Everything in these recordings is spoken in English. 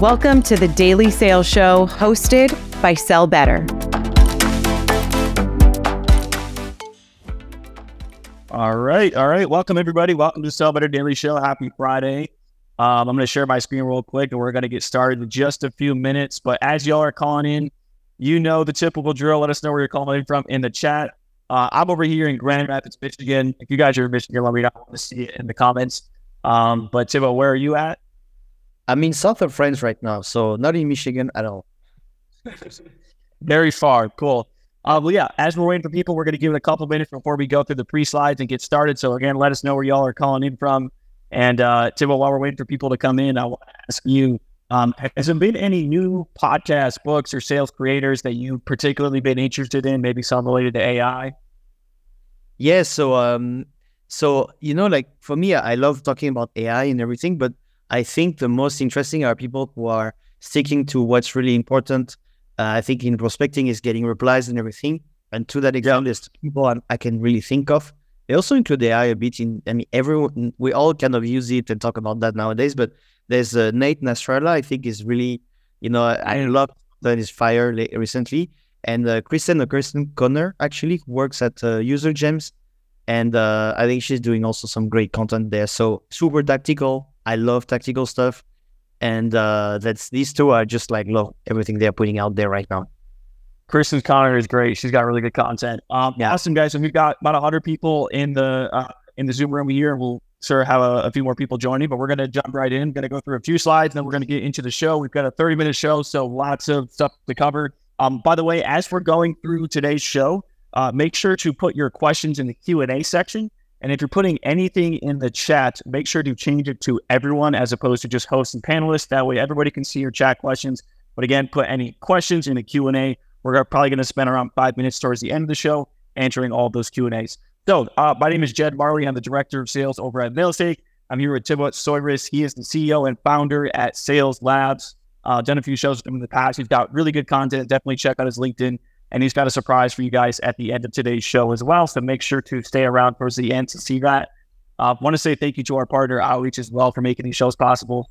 Welcome to the Daily Sales Show, hosted by Sell Better. All right. Welcome, everybody. Welcome to Sell Better Daily Show. Happy Friday. I'm going to share my screen real quick, and we're going to get started in just a few minutes. But as y'all are calling in, you know the typical drill. Let us know where you're calling in from in the chat. I'm over here in Grand Rapids, Michigan. If you guys are in Michigan, let me know. I want to see it in the comments. But Thibaut, where are you at? I'm in southern France right now, so not in Michigan at all. Very far. Cool. Well, yeah, as we're waiting for people, we're going to give it a couple minutes before we go through the pre-slides and get started. So again, let us know where y'all are calling in from. And Thibaut, while we're waiting for people to come in, I want to ask you, has there been any new podcasts, books, or sales creators that you've particularly been interested in, maybe some related to AI? Yes. Yeah, so, you know, like for me, I love talking about AI and everything, but I think the most interesting are people who are sticking to what's really important. I think in prospecting is getting replies and everything. And to that example, there's people I can really think of. They also include AI a bit in, I mean, everyone, we all kind of use it and talk about that nowadays, but there's Nate Nasralla, I think is really, you know, I love that is fire recently. And Kristen Connor actually works at User Gems. And I think she's doing also some great content there. So super tactical. I love tactical stuff. And these two are just like, love everything they're putting out there right now. Kristen Connor is great. She's got really good content. Awesome, guys. So we've got about 100 people in the Zoom room here. We'll sort of have a few more people joining, but we're going to jump right in. Going to go through a few slides, and then we're going to get into the show. We've got a 30-minute show, so lots of stuff to cover. By the way, as we're going through today's show, make sure to put your questions in the Q&A section. And if you're putting anything in the chat, make sure to change it to everyone as opposed to just hosts and panelists. That way, everybody can see your chat questions. But again, put any questions in the Q&A. We're probably going to spend around 5 minutes towards the end of the show answering all those Q&As. So my name is Jed Mahrle. I'm the Director of Sales over at Mailshake. I'm here with Thibaut Souyris. He is the CEO and founder at Sales Labs. Done a few shows with him in the past. He's got really good content. Definitely check out his LinkedIn. And he's got a surprise for you guys at the end of today's show as well. So make sure to stay around towards the end to see that. I want to say thank you to our partner, Outreach, as well, for making these shows possible.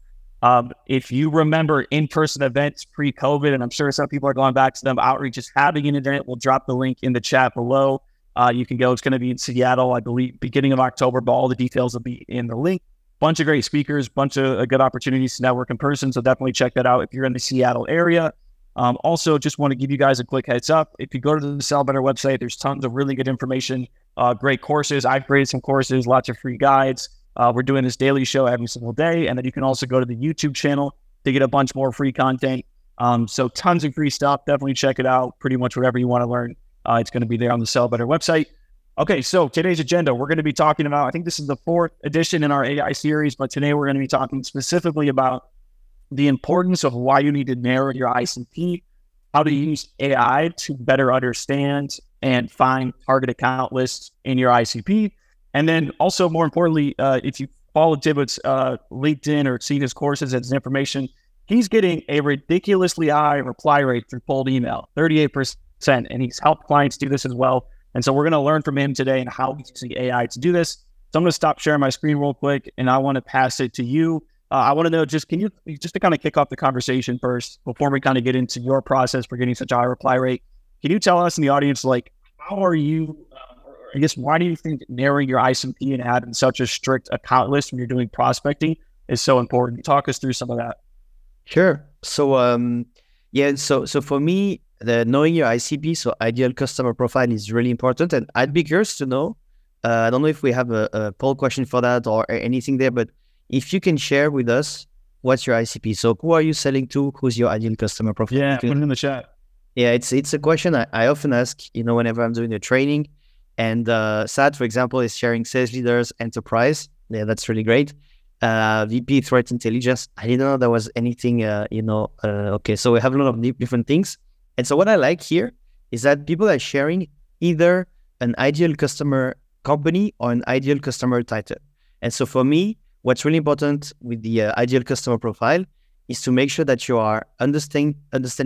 If you remember in-person events pre-COVID, and I'm sure some people are going back to them, Outreach is having an event. We'll drop the link in the chat below. You can go. It's going to be in Seattle, I believe, beginning of October, but all the details will be in the link. Bunch of great speakers, bunch of good opportunities to network in person. So definitely check that out if you're in the Seattle area. Also, just want to give you guys a quick heads up. If you go to the Sell Better website, there's tons of really good information, great courses. I've created some courses, lots of free guides. We're doing this daily show every single day. And then you can also go to the YouTube channel to get a bunch more free content. So tons of free stuff. Definitely check it out. Pretty much whatever you want to learn. It's going to be there on the Sell Better website. Okay, so today's agenda, we're going to be talking about, I think this is the 4th edition in our AI series, but today we're going to be talking specifically about the importance of why you need to narrow your ICP, how to use AI to better understand and find target account lists in your ICP. And then also, more importantly, if you follow Thibaut's LinkedIn or see his courses and his information, he's getting a ridiculously high reply rate through cold email, 38%. And he's helped clients do this as well. And so we're going to learn from him today and how he's using AI to do this. So I'm going to stop sharing my screen real quick, and I want to pass it to you. I want to know, just to kind of kick off the conversation first, before we kind of get into your process for getting such a high reply rate, can you tell us in the audience, like, how are you, I guess, why do you think narrowing your ICP and having such a strict account list when you're doing prospecting is so important? Talk us through some of that. Sure. So, so for me, knowing your ICP, so ideal customer profile, is really important. And I'd be curious to know, I don't know if we have a poll question for that or anything there, but if you can share with us, what's your ICP? So who are you selling to? Who's your ideal customer profile? Yeah, put it in the chat. Yeah, it's a question I often ask, you know, whenever I'm doing a training. And Sad, for example, is sharing sales leaders, enterprise. Yeah, that's really great. VP, threat intelligence. I didn't know there was anything, okay, so we have a lot of different things. And so what I like here is that people are sharing either an ideal customer company or an ideal customer title. And so for me, what's really important with the ideal customer profile is to make sure that you are understanding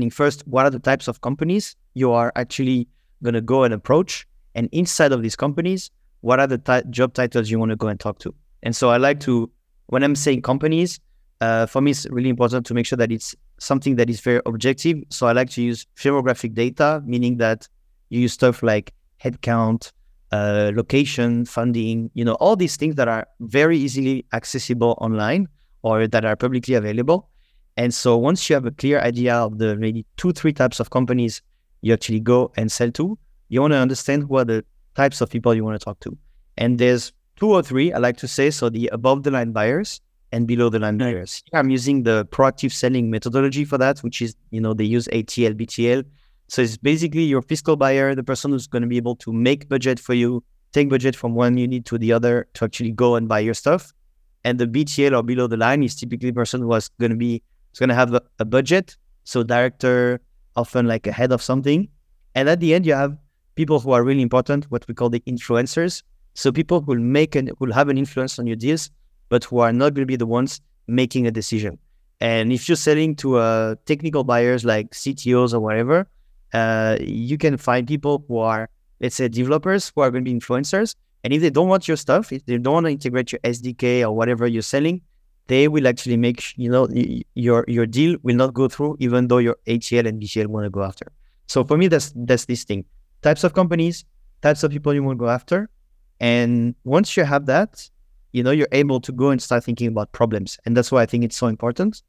first what are the types of companies you are actually going to go and approach, and inside of these companies, what are the job titles you want to go and talk to. And so I like to, when I'm saying companies, For me, it's really important to make sure that it's something that is very objective. So I like to use demographic data, meaning that you use stuff like headcount, location, funding, you know, all these things that are very easily accessible online or that are publicly available. And so once you have a clear idea of the maybe 2-3 types of companies you actually go and sell to, you want to understand who are the types of people you want to talk to. And there's 2 or 3, I like to say, so the above the line buyers and below the line buyers. Here I'm using the proactive selling methodology for that, which is, you know, they use ATL, BTL. So it's basically your fiscal buyer, the person who's going to be able to make budget for you, take budget from one unit to the other to actually go and buy your stuff. And the BTL or below the line is typically the person who is going to be, is going to have a budget. So director, often like a head of something. And at the end, you have people who are really important, what we call the influencers. So people who will make and will have an influence on your deals, but who are not going to be the ones making a decision. And if you're selling to technical buyers like CTOs or whatever, you can find people who are, let's say, developers who are going to be influencers. And if they don't want your stuff, if they don't want to integrate your SDK or whatever you're selling, they will actually make, you know, your deal will not go through, even though your ATL and BTL want to go after. So for me, that's this thing. Types of companies, types of people you want to go after. And once you have that, you know, you're able to go and start thinking about problems. And that's why I think it's so important.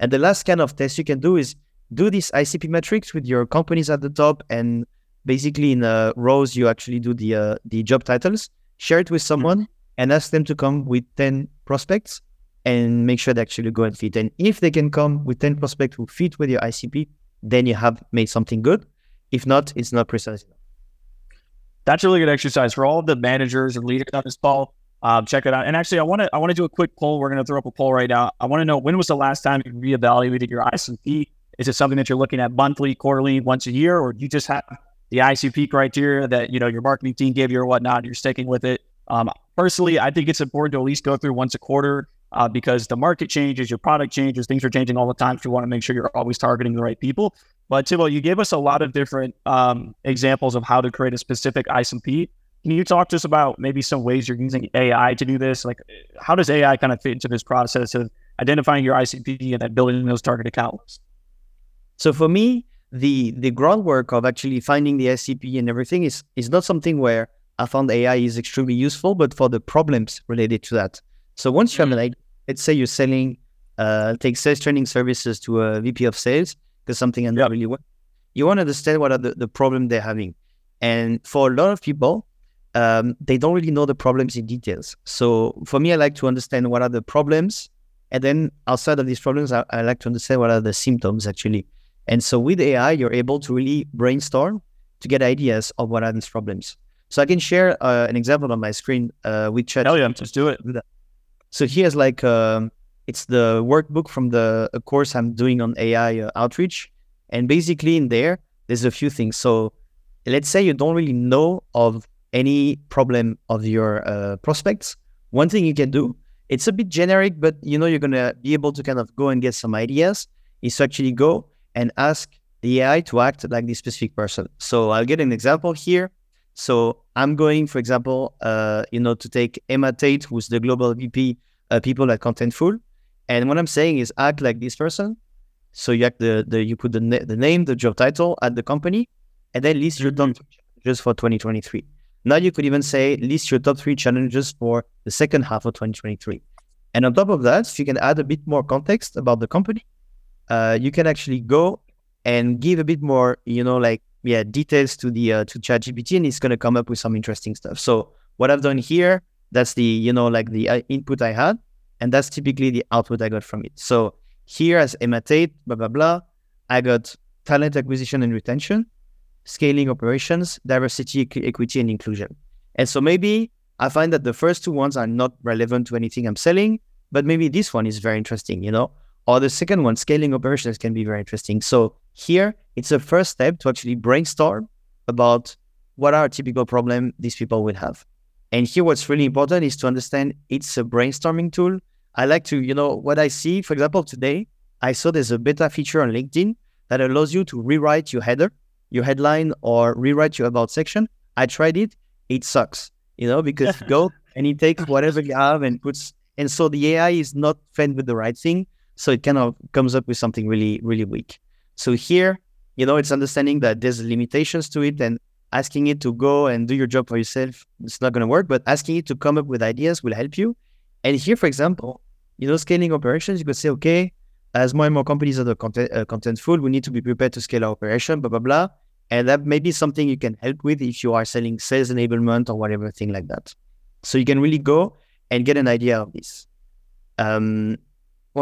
And the last kind of test you can do is do these ICP metrics with your companies at the top, and basically in rows, you actually do the job titles, share it with someone and ask them to come with 10 prospects and make sure they actually go and fit. And if they can come with 10 prospects who fit with your ICP, then you have made something good. If not, it's not precise enough. That's a really good exercise for all of the managers and leaders on this call. Check it out. And actually, I want to do a quick poll. We're going to throw up a poll right now. I want to know, when was the last time you reevaluated your ICP? Is it something that you're looking at monthly, quarterly, once a year, or you just have the ICP criteria that, you know, your marketing team gave you or whatnot, you're sticking with it? Personally, I think it's important to at least go through once a quarter because the market changes, your product changes, things are changing all the time. So you want to make sure you're always targeting the right people. But Thibaut, you gave us a lot of different examples of how to create a specific ICP. Can you talk to us about maybe some ways you're using AI to do this? Like, how does AI kind of fit into this process of identifying your ICP and then building those target accounts? So for me, the groundwork of actually finding the ICP and everything is not something where I found AI is extremely useful, but for the problems related to that. So once you have, like, let's say you're selling, take sales training services to a VP of sales, because something I'm really well, you want to understand what are the problem they're having. And for a lot of people, they don't really know the problems in details. So for me, I like to understand what are the problems. And then outside of these problems, I like to understand what are the symptoms actually. And so with AI, you're able to really brainstorm to get ideas of what are these problems. So I can share an example on my screen with Chat. Hell yeah, just do it. So here's like, it's the workbook from a course I'm doing on AI Outreach. And basically in there, there's a few things. So let's say you don't really know of any problem of your prospects. One thing you can do, it's a bit generic, but you know you're going to be able to kind of go and get some ideas, is to actually go and ask the AI to act like this specific person. So I'll get an example here. So I'm going, for example, you know, to take Emma Tate, who's the global VP people at Contentful. And what I'm saying is act like this person. So you act you put the name, the job title at the company, and then list your top just for 2023. Now you could even say, list your top 3 challenges for the second half of 2023. And on top of that, if you can add a bit more context about the company, you can actually go and give a bit more, you know, like, details to the to ChatGPT, and it's going to come up with some interesting stuff. So what I've done here, that's the, you know, like the input I had, and that's typically the output I got from it. So here as Emma Tate, blah, blah, blah, I got talent acquisition and retention, scaling operations, diversity, equity, and inclusion. And so maybe I find that the first 2 ones are not relevant to anything I'm selling, but maybe this one is very interesting, you know, or the second one, scaling operations, can be very interesting. So here it's a first step to actually brainstorm about what are typical problem these people will have. And here, what's really important is to understand it's a brainstorming tool. I like to, you know, what I see, for example, today, I saw there's a beta feature on LinkedIn that allows you to rewrite your header, your headline, or rewrite your about section. I tried it. It sucks, you know, because go and it takes whatever you have and puts. And so the AI is not fed with the right thing. So it kind of comes up with something really, really weak. So here, you know, it's understanding that there's limitations to it, and asking it to go and do your job for yourself, it's not going to work, but asking it to come up with ideas will help you. And here, for example, you know, scaling operations, you could say, okay, as more and more companies are contentful, we need to be prepared to scale our operation, blah, blah, blah. And that may be something you can help with if you are selling sales enablement or whatever thing like that. So you can really go and get an idea of this. Want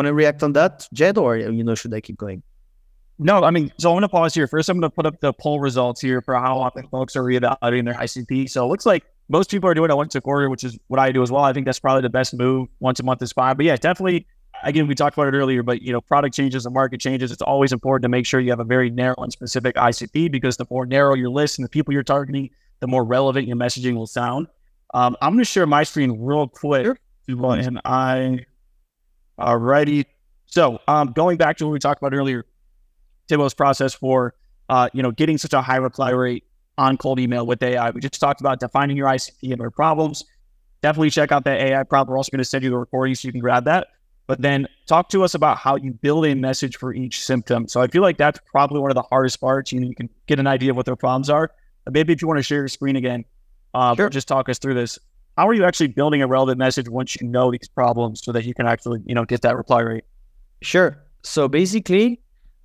to react on that, Jed, or, you know, should I keep going? No, I mean, so I'm going to pause here. First, I'm going to put up the poll results here for how often folks are reevaluating their ICP. So it looks like most people are doing it once a quarter, which is what I do as well. I think that's probably the best move. Once a month is fine. But yeah, definitely, again, we talked about it earlier, but, you know, product changes and market changes, it's always important to make sure you have a very narrow and specific ICP, because the more narrow your list and the people you're targeting, the more relevant your messaging will sound. I'm going to share my screen real quick. Sure. And alrighty. So going back to what we talked about earlier, Thibaut's process for, you know, getting such a high reply rate on cold email with AI. We just talked about defining your ICP and your problems. Definitely check out that AI prompt. We're also going to send you the recording so you can grab that. But then talk to us about how you build a message for each symptom. So I feel like that's probably one of the hardest parts. You know, you can get an idea of what their problems are. Maybe if you want to share your screen again, sure. Just talk us through this. How are you actually building a relevant message once you know these problems so that you can actually, you know, get that reply rate? Sure. So basically,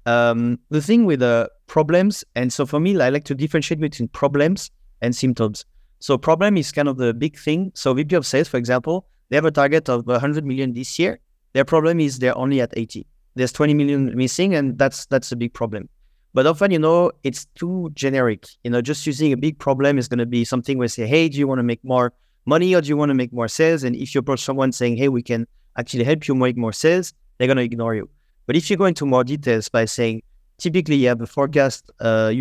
the thing with problems, and so for me, I like to differentiate between problems and symptoms. So problem is kind of the big thing. So VP of sales, for example, they have a target of 100 million this year. Their problem is they're only at 80. There's 20 million missing, and that's a big problem. But often, you know, it's too generic. You know, just using a big problem is going to be something where you say, hey, do you want to make more money or do you want to make more sales? And if you approach someone saying, hey, we can actually help you make more sales, they're going to ignore you. But if you go into more details by saying, typically you have a forecast, or,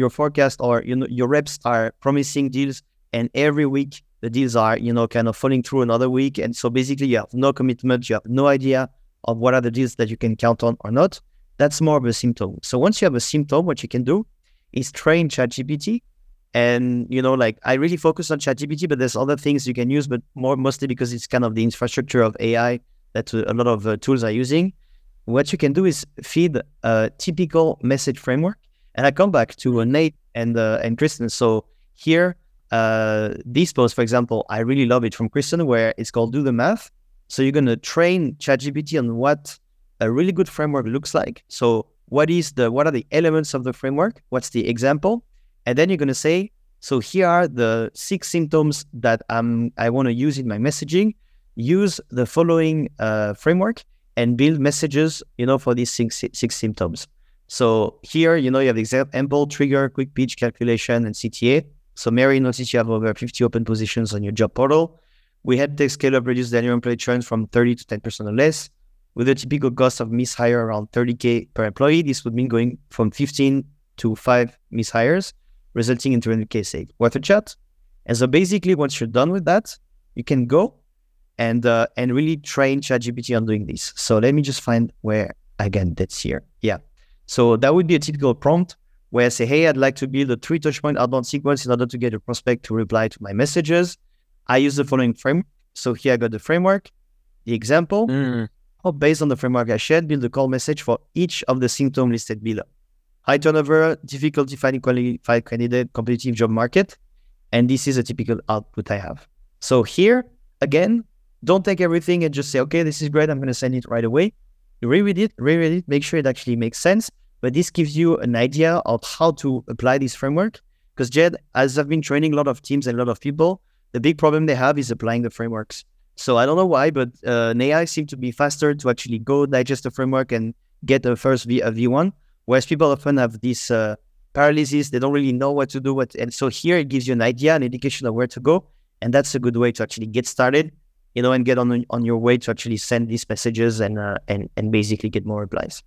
you know, your reps are promising deals, and every week the deals are, you know, kind of falling through another week. And so basically you have no commitment, you have no idea of what are the deals that you can count on or not. That's more of a symptom. So once you have a symptom, what you can do is train ChatGPT. And, you know, like, I really focus on ChatGPT, but there's other things you can use, but mostly because it's kind of the infrastructure of AI that a lot of tools are using. What you can do is feed a typical message framework. And I come back to Nate and Kristen. So here, this post, for example, I really love it from Kristen, where it's called Do the Math. So you're going to train ChatGPT on what a really good framework looks like. So what are the elements of the framework? What's the example? And then you're going to say, so here are the 6 symptoms that I want to use in my messaging. Use the following framework and build messages, you know, for these six symptoms. So here, you know, you have example, trigger, quick pitch, calculation, and CTA. So Mary, notice you have over 50 open positions on your job portal. We help tech scale up reduce the annual employee churn from 30 to 10% or less, with a typical cost of mishire around $30K per employee. This would mean going from 15 to 5 mishires, resulting in $200K save. Worth a chat? And so basically, once you're done with that, you can go and really train ChatGPT on doing this. So let me just find where, again, that's here. Yeah. So that would be a typical prompt where I say, hey, I'd like to build a 3-touchpoint outbound sequence in order to get a prospect to reply to my messages. I use the following framework. So here I got the framework, the example. Based on the framework I shared, build a call message for each of the symptoms listed below. High turnover, difficulty finding qualified candidate, competitive job market. And this is a typical output I have. So here, again, don't take everything and just say, okay, this is great, I'm going to send it right away. You reread it, make sure it actually makes sense. But this gives you an idea of how to apply this framework. Because Jed, as I've been training a lot of teams and a lot of people, the big problem they have is applying the frameworks. So I don't know why, but AI seems to be faster to actually go digest the framework and get a first V1, whereas people often have this paralysis. They don't really know what to do. And so here it gives you an idea, an indication of where to go. And that's a good way to actually get started, you know, and get on your way to actually send these messages and basically get more replies.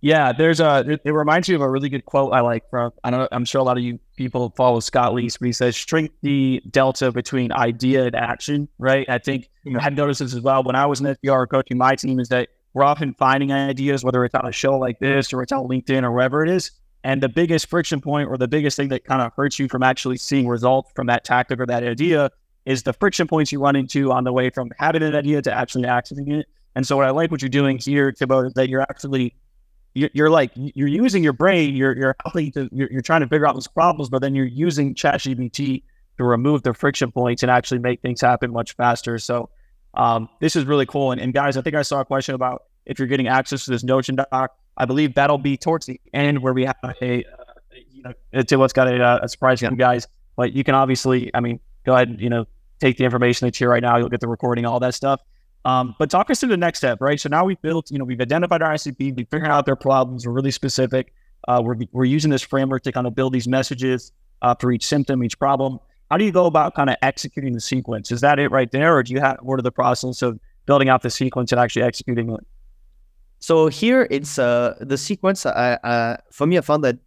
Yeah, it reminds me of a really good quote I like from, I'm sure a lot of you people follow Scott Lee, where he says, shrink the delta between idea and action, right? I think, you know, I've noticed this as well when I was an SDR coaching my team, is that we're often finding ideas, whether it's on a show like this or it's on LinkedIn or wherever it is. And the biggest friction point, or the biggest thing that kind of hurts you from actually seeing results from that tactic or that idea, is the friction points you run into on the way from having an idea to actually actioning it. And so what I like what you're doing here, Thibaut, is that you're actually, you're using your brain, you're trying to figure out those problems, but then you're using ChatGPT to remove the friction points and actually make things happen much faster. So this is really cool. And guys, I think I saw a question about if you're getting access to this Notion doc. I believe that'll be towards the end where we have Thibaut's got a surprise for you guys, but you can obviously, go ahead and, take the information that's here right now. You'll get the recording, all that stuff. But talk us through the next step, right? So now we've built, we've identified our ICP, we've figured out their problems. We're really specific. We're using this framework to kind of build these messages for each symptom, each problem. How do you go about kind of executing the sequence? Is that it right there? Or do you have more to the process of building out the sequence and actually executing it? So here it's the sequence. For me, I found that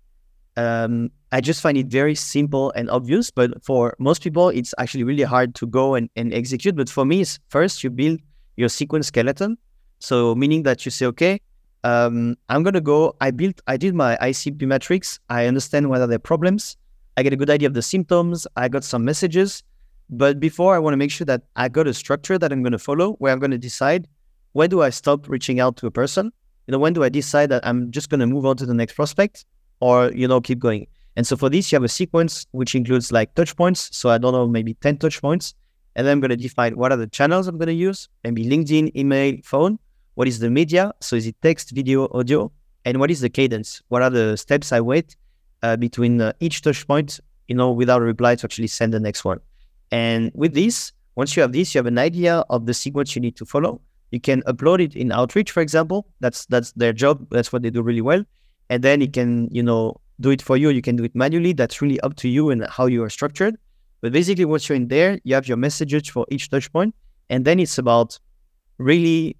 I just find it very simple and obvious, but for most people, it's actually really hard to go and execute. But for me, it's first you build your sequence skeleton. So meaning that you say, okay, I did my ICP matrix. I understand what are their problems. I get a good idea of the symptoms. I got some messages, but before I want to make sure that I got a structure that I'm going to follow, where I'm going to decide, when do I stop reaching out to a person? When do I decide that I'm just going to move on to the next prospect or, keep going? And so for this, you have a sequence, which includes like touch points. So I don't know, maybe 10 touch points. And then I'm going to define what are the channels I'm going to use, maybe LinkedIn, email, phone. What is the media? So is it text, video, audio? And what is the cadence? What are the steps I wait between each touch point, without a reply to actually send the next one? And with this, once you have this, you have an idea of the sequence you need to follow. You can upload it in Outreach, for example. That's their job. That's what they do really well. And then it can, do it for you. You can do it manually. That's really up to you and how you are structured. But basically, once you're in there, you have your messages for each touch point. And then it's about really,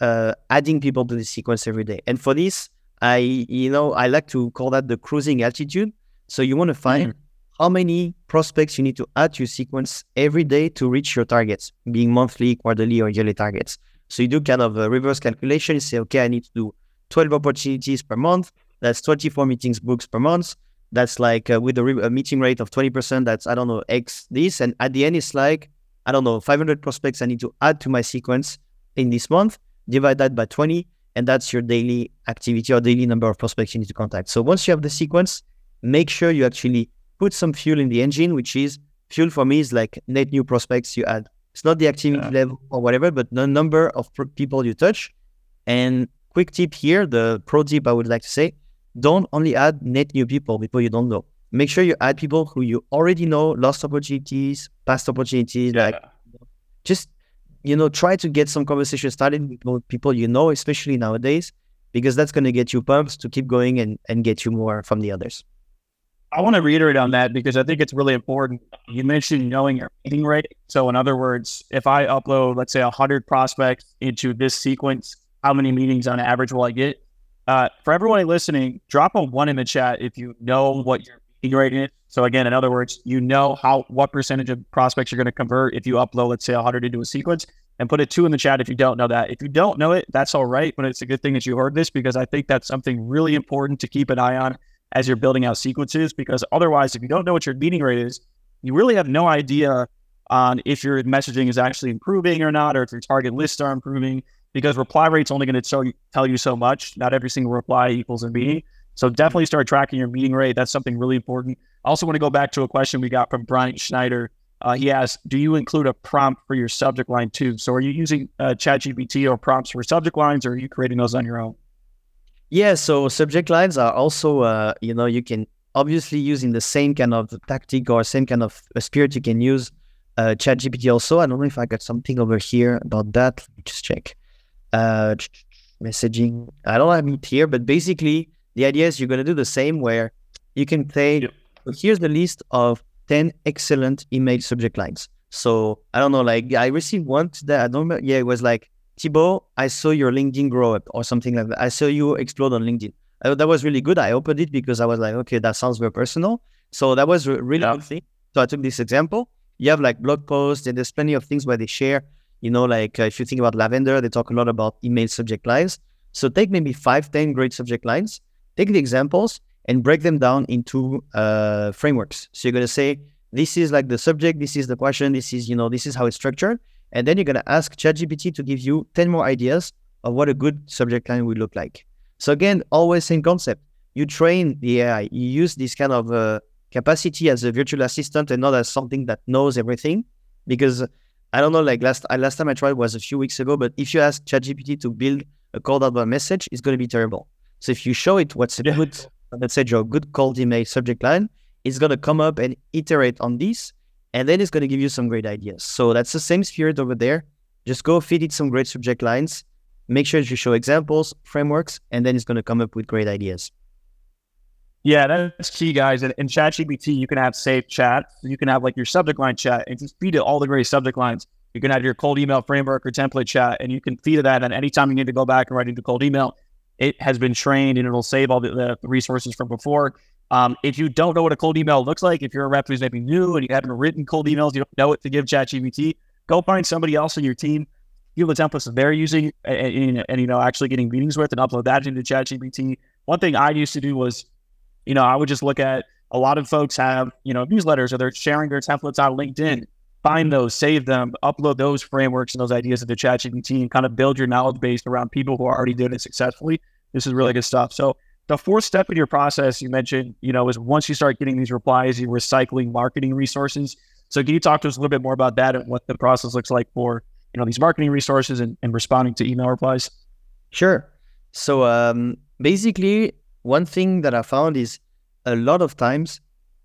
adding people to the sequence every day. And for this, I like to call that the cruising altitude. So you want to find how many prospects you need to add to your sequence every day to reach your targets, being monthly, quarterly, or yearly targets. So you do kind of a reverse calculation. You say, okay, I need to do 12 opportunities per month. That's 24 meetings booked per month. That's like with a meeting rate of 20%, that's, I don't know, X this. And at the end, it's like, I don't know, 500 prospects I need to add to my sequence in this month. Divide that by 20, and that's your daily activity or daily number of prospects you need to contact. So once you have the sequence, make sure you actually put some fuel in the engine, which is fuel for me is like net new prospects you add. It's not the activity level or whatever, but the number of people you touch. And quick tip here, the pro tip I would like to say, don't only add net new people you don't know. Make sure you add people who you already know, lost opportunities, past opportunities, try to get some conversation started with people you know, especially nowadays, because that's going to get you pumped to keep going and get you more from the others. I want to reiterate on that because I think it's really important. You mentioned knowing your meeting rate. So in other words, if I upload, let's say 100 prospects into this sequence, how many meetings on average will I get? For everyone listening, drop a 1 in the chat if you know what your meeting rate is. So again, in other words, what percentage of prospects you're going to convert if you upload, let's say 100 into a sequence, and put a 2 in the chat if you don't know that. If you don't know it, that's all right, but it's a good thing that you heard this because I think that's something really important to keep an eye on as you're building out sequences, because otherwise, if you don't know what your meeting rate is, you really have no idea on if your messaging is actually improving or not, or if your target lists are improving, because reply rate's only going to tell you so much. Not every single reply equals a meeting. So definitely start tracking your meeting rate. That's something really important. I also want to go back to a question we got from Brian Schneider. He asked, do you include a prompt for your subject line too? So are you using ChatGPT or prompts for subject lines, or are you creating those on your own? Yeah, so subject lines are also, you can obviously use in the same kind of tactic or same kind of spirit you can use ChatGPT also. I don't know if I got something over here about that. Let me just check. Messaging. I don't have it here, but basically the idea is you're going to do the same where you can say, here's the list of 10 excellent email subject lines. So I don't know, like I received one today. I don't remember. Yeah, it was like, Thibaut, I saw your LinkedIn grow up or something like that. I saw you explode on LinkedIn. That was really good. I opened it because I was like, okay, that sounds very personal. So that was really good thing. So I took this example. You have like blog posts and there's plenty of things where they share, if you think about Lavender, they talk a lot about email subject lines. So take maybe 5-10 great subject lines, take the examples and break them down into frameworks. So you're going to say, this is like the subject, this is the question, this is how it's structured. And then you're going to ask ChatGPT to give you 10 more ideas of what a good subject line would look like. So again, always same concept. You train the AI. You use this kind of capacity as a virtual assistant and not as something that knows everything. Because I don't know, like last time I tried was a few weeks ago, but if you ask ChatGPT to build a cold outbound message, it's going to be terrible. So if you show it what's a good message or good cold email subject line, it's going to come up and iterate on this, and then it's going to give you some great ideas. So that's the same spirit over there. Just go feed it some great subject lines, make sure you show examples, frameworks, and then it's going to come up with great ideas. Yeah, that's key, guys. And in ChatGPT, you can have saved chat. You can have like your subject line chat and just feed it all the great subject lines. You can have your cold email framework or template chat, and you can feed it that. And anytime you need to go back and write into cold email, it has been trained and it'll save all the resources from before. If you don't know what a cold email looks like, if you're a rep who's maybe new and you haven't written cold emails, you don't know what to give ChatGPT, go find somebody else in your team, give the templates that they're using and you know, actually getting meetings with, and upload that into ChatGPT. One thing I used to do was, you know, I would just look at, a lot of folks have, you know, newsletters or they're sharing their templates on LinkedIn. Find those, save them, upload those frameworks and those ideas into ChatGPT and kind of build your knowledge base around people who are already doing it successfully. This is really good stuff. So the fourth step in your process you mentioned, you know, is once you start getting these replies, you're recycling marketing resources. So can you talk to us a little bit more about that and what the process looks like for, you know, these marketing resources and responding to email replies? Sure. So basically, one thing that I found is a lot of times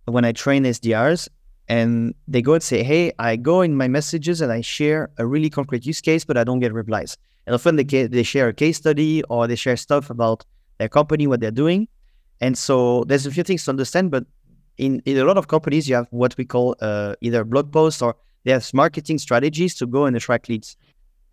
when I train SDRs and they go and say, hey, I go in my messages and I share a really concrete use case, but I don't get replies. And often they share a case study or they share stuff about their company, what they're doing. And so there's a few things to understand, but in a lot of companies, you have what we call either blog posts or they have marketing strategies to go and attract leads.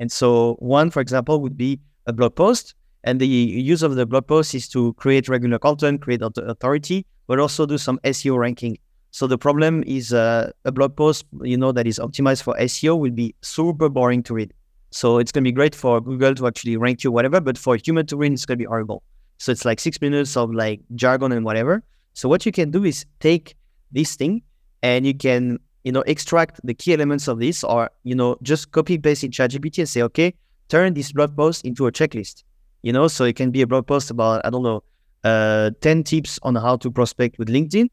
And so one, for example, would be a blog post. And the use of the blog post is to create regular content, create authority, but also do some SEO ranking. So the problem is a blog post, you know, that is optimized for SEO will be super boring to read. So it's going to be great for Google to actually rank you, whatever, but for a human to read, it's going to be horrible. So it's like 6 minutes of like jargon and whatever. So what you can do is take this thing and you can, you know, extract the key elements of this or, you know, just copy paste in ChatGPT and say, okay, turn this blog post into a checklist. You know, so it can be a blog post about, I don't know, 10 tips on how to prospect with LinkedIn.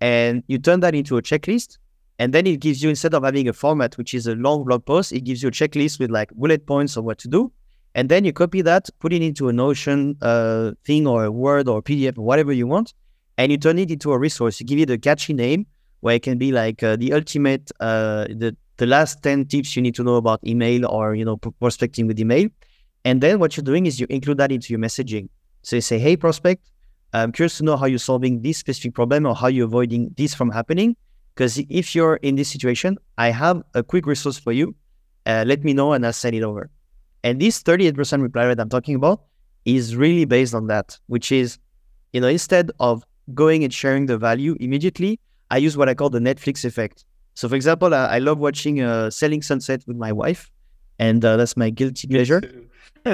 And you turn that into a checklist. And then it gives you, instead of having a format, which is a long blog post, it gives you a checklist with like bullet points of what to do. And then you copy that, put it into a Notion thing or a Word or a PDF or whatever you want. And you turn it into a resource. You give it a catchy name where it can be like the ultimate, the last 10 tips you need to know about email or, you know, prospecting with email. And then what you're doing is you include that into your messaging. So you say, hey, prospect, I'm curious to know how you're solving this specific problem or how you're avoiding this from happening. Because if you're in this situation, I have a quick resource for you. Let me know and I'll send it over. And this 38% reply rate I'm talking about is really based on that, which is, you know, instead of going and sharing the value immediately, I use what I call the Netflix effect. So for example, I love watching Selling Sunset with my wife. And that's my guilty pleasure.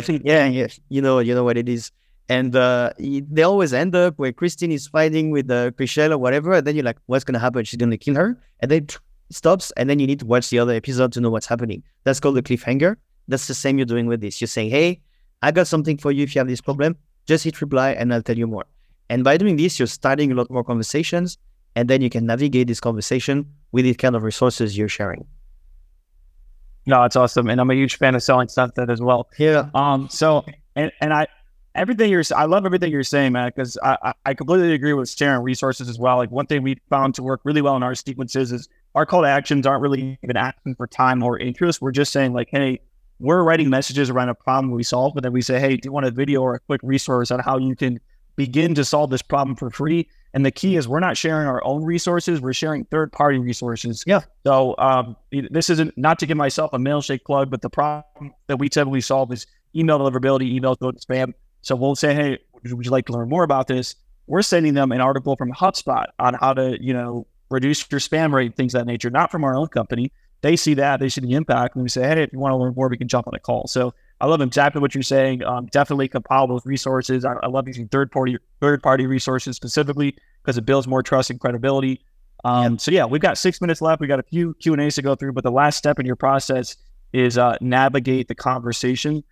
Yeah, you know what it is. And they always end up where Christine is fighting with Chriselle or whatever. And then you're like, what's going to happen? She's going to kill her. And then it stops. And then you need to watch the other episode to know what's happening. That's called the cliffhanger. That's the same you're doing with this. You're saying, hey, I got something for you. If you have this problem, just hit reply and I'll tell you more. And by doing this, you're starting a lot more conversations. And then you can navigate this conversation with the kind of resources you're sharing. No, it's awesome. And I'm a huge fan of Selling Sunset as well. Yeah. I love everything you're saying, man, because I completely agree with sharing resources as well. Like one thing we found to work really well in our sequences is our call to actions aren't really even asking for time or interest. We're just saying like, hey, we're writing messages around a problem we solve, but then we say, hey, do you want a video or a quick resource on how you can begin to solve this problem for free? And the key is we're not sharing our own resources. We're sharing third-party resources. Yeah. So this isn't, not to give myself a Mailshake plug, but the problem that we typically solve is email deliverability, emails go to spam. So we'll say, hey, would you like to learn more about this? We're sending them an article from HubSpot on how to, you know, reduce your spam rate, things of that nature, not from our own company. They see that, they see the impact, and we say, hey, if you want to learn more, we can jump on a call. So I love exactly what you're saying. Definitely compile those resources. I love using third-party resources specifically because it builds more trust and credibility. So yeah, we've got 6 minutes left. We got a few Q&As to go through, but the last step in your process is navigate the conversation.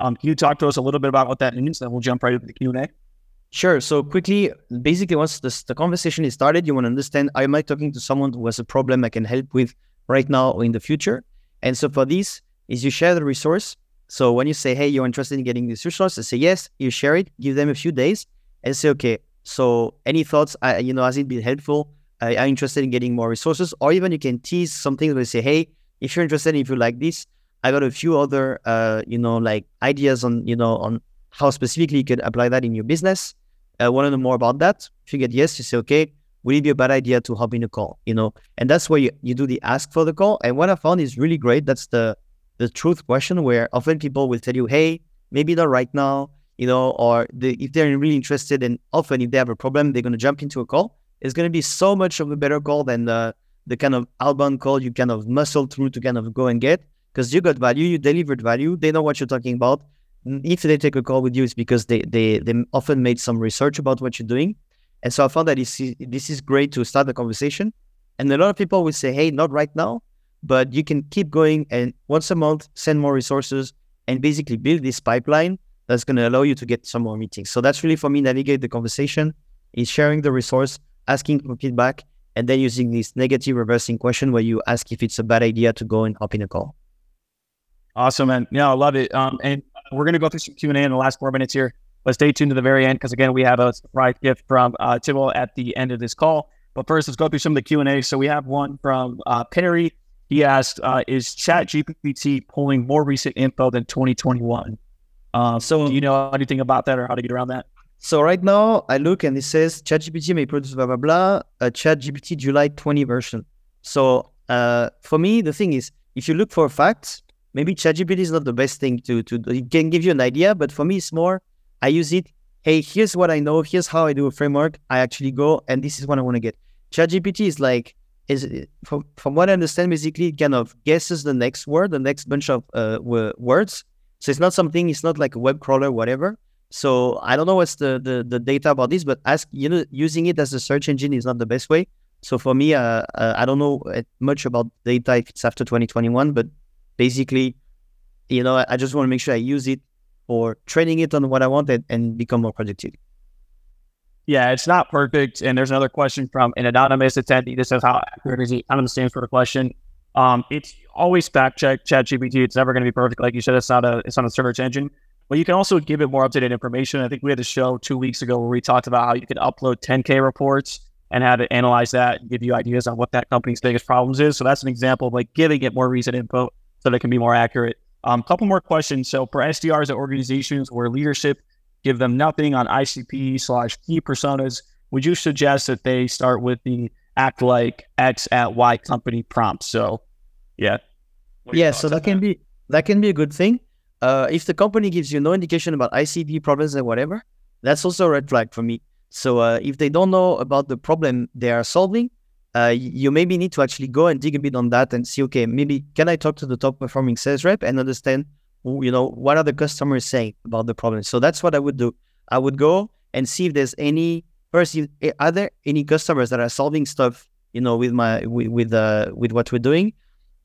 Can you talk to us a little bit about what that means? Then we'll jump right into the Q&A. Sure. So quickly, basically, once the conversation is started, you want to understand, am I talking to someone who has a problem I can help with right now or in the future? And so for this, is you share the resource. So when you say, hey, you're interested in getting this resource, they say yes, you share it, give them a few days and say, okay, so any thoughts, has it been helpful? I'm interested in getting more resources. Or even you can tease something where you say, hey, if you're interested, if you like this, I got a few other, ideas on how specifically you could apply that in your business. I want to know more about that. If you get yes, you say, okay, would it be a bad idea to hop in a call? And that's where you do the ask for the call. And what I found is really great. That's the truth question, where often people will tell you, hey, maybe not right now, if they're really interested, and often if they have a problem, they're going to jump into a call. It's going to be so much of a better call than the kind of outbound call you kind of muscle through to kind of go and get, because you got value, you delivered value, they know what you're talking about. If they take a call with you, it's because they often made some research about what you're doing. And so I found that this is great to start the conversation. And a lot of people will say, hey, not right now, but you can keep going and once a month, send more resources and basically build this pipeline that's going to allow you to get some more meetings. So that's really, for me, navigate the conversation, is sharing the resource, asking for feedback, and then using this negative reversing question where you ask if it's a bad idea to go and hop in a call. Awesome, man. Yeah, I love it. And we're going to go through some Q&A in the last 4 minutes here, but stay tuned to the very end because, again, we have a surprise gift from Thibaut at the end of this call. But first, let's go through some of the Q&A. So we have one from Perry. He asked, is ChatGPT pulling more recent info than 2021? So do you know anything about that or how to get around that? So right now, I look and it says ChatGPT may produce blah, blah, blah, a ChatGPT July 20 version. So for me, the thing is, if you look for facts, maybe ChatGPT is not the best thing to do. It can give you an idea, but for me, it's more, I use it. Hey, here's what I know. Here's how I do a framework. I actually go, and this is what I want to get. ChatGPT is from what I understand, basically, it kind of guesses the next word, the next bunch of words. So it's not something, it's not like a web crawler, whatever. So I don't know what's the data about this, but using it as a search engine is not the best way. So for me, I don't know much about data if it's after 2021, but basically, I just want to make sure I use it for training it on what I want and become more productive. Yeah, it's not perfect. And there's another question from an anonymous attendee. This is how accurate is the anonymous stands for the question. It's always fact check ChatGPT. It's never going to be perfect. Like you said, it's not a search engine, but you can also give it more up-to-date information. I think we had a show 2 weeks ago where we talked about how you can upload 10K reports and have it analyze that and give you ideas on what that company's biggest problems is. So that's an example of giving it more recent info so that it can be more accurate. Couple more questions. So for SDRs at organizations where leadership give them nothing on ICP/key personas, would you suggest that they start with the act like X at Y company prompt? So yeah. Yeah. So that can be a good thing. If the company gives you no indication about ICP problems and whatever, that's also a red flag for me. So if they don't know about the problem they are solving, you maybe need to actually go and dig a bit on that and see, okay, maybe can I talk to the top performing sales rep and understand, what are the customers saying about the problem? So that's what I would do. I would go and see if there's are there any customers that are solving stuff, with what we're doing,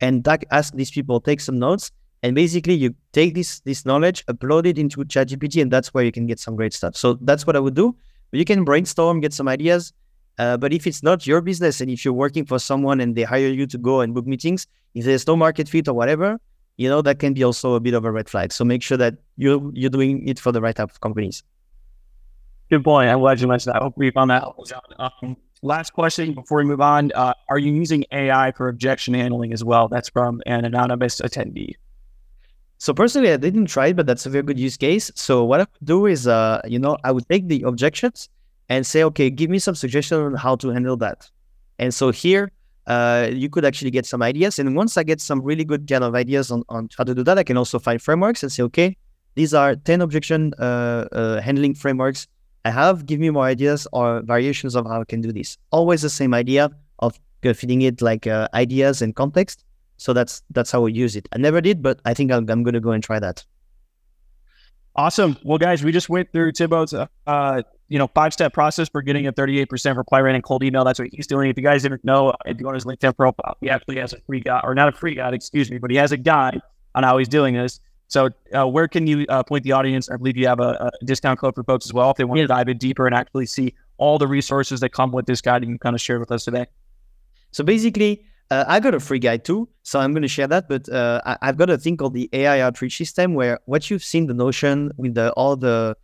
and ask these people, take some notes. And basically, you take this knowledge, upload it into ChatGPT, and that's where you can get some great stuff. So that's what I would do. But you can brainstorm, get some ideas. But if it's not your business, and if you're working for someone and they hire you to go and book meetings, if there's no market fit or whatever, that can be also a bit of a red flag. So make sure that you're doing it for the right type of companies. Good point. I'm glad you mentioned that. I hope we found that helpful, John. Last question before we move on. Are you using AI for objection handling as well? That's from an anonymous attendee. So personally, I didn't try it, but that's a very good use case. So what I would do is, I would take the objections and say, okay, give me some suggestions on how to handle that. And so here, you could actually get some ideas. And once I get some really good kind of ideas on how to do that, I can also find frameworks and say, okay, these are 10 objection handling frameworks I have. Give me more ideas or variations of how I can do this. Always the same idea of feeding it ideas and context. So that's how we use it. I never did, but I think I'm going to go and try that. Awesome. Well, guys, we just went through Thibaut's 5-step process for getting a 38% reply rate and cold email. That's what he's doing. If you guys didn't know, if you go to his LinkedIn profile, he actually has a free guide, or not a free guide, excuse me, but he has a guide on how he's doing this. So where can you point the audience? I believe you have a discount code for folks as well if they want to dive in deeper and actually see all the resources that come with this guide that you kind of shared with us today. So basically, I got a free guide too, so I'm going to share that. But I've got a thing called the AI Outreach System where what you've seen, the Notion with all the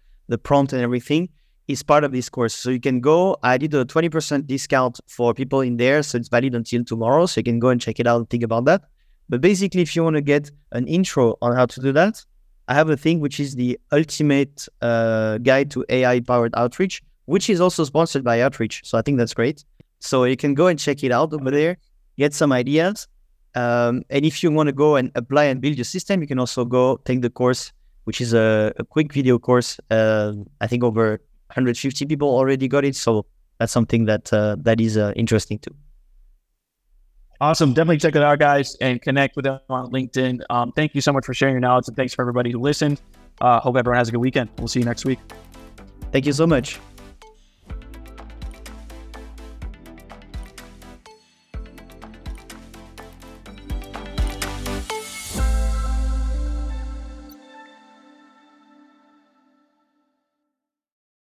prompt and everything, is part of this course. So you can go, I did a 20% discount for people in there. So it's valid until tomorrow. So you can go and check it out and think about that. But basically, if you want to get an intro on how to do that, I have a thing which is the ultimate guide to AI powered outreach, which is also sponsored by Outreach. So I think that's great. So you can go and check it out over there, get some ideas. And if you want to go and apply and build your system, you can also go take the course, which is a quick video course. I think over 150 people already got it, so that's something that that is interesting too. Awesome. Definitely check it out, guys, and connect with them on LinkedIn. Thank you so much for sharing your knowledge, and thanks for everybody who listened. Hope everyone has a good weekend. We'll see you next week. Thank you so much.